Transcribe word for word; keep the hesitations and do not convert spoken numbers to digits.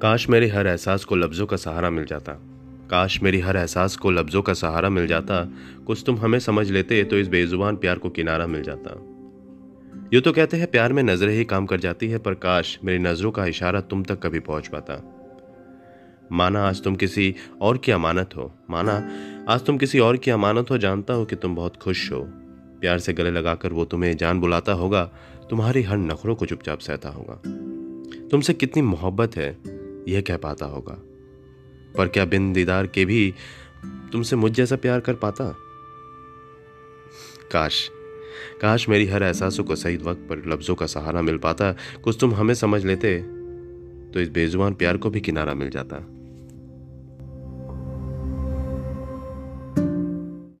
काश मेरे हर एहसास को लफ्ज़ों का सहारा मिल जाता, काश मेरी हर एहसास को लफ्ज़ों का सहारा मिल जाता, कुछ तुम हमें समझ लेते तो इस बेजुबान प्यार को किनारा मिल जाता। यूँ तो कहते हैं प्यार में नज़रें ही काम कर जाती है, पर काश मेरी नज़रों का इशारा तुम तक कभी पहुँच पाता। माना आज तुम किसी और की अमानत हो, माना आज तुम किसी और की अमानत हो, जानता हो कि तुम बहुत खुश हो। प्यार से गले लगाकर वो तुम्हें जान बुलाता होगा, तुम्हारी हर नखरों को चुपचाप सहता होगा, तुमसे कितनी मोहब्बत है यह कह पाता होगा। पर क्या बिन दीदार के भी तुमसे मुझ जैसा प्यार कर पाता? काश काश मेरी हर एहसासों को सही वक्त पर लफ्ज़ों का सहारा मिल पाता, कुछ तुम हमें समझ लेते तो इस बेजुबान प्यार को भी किनारा मिल जाता।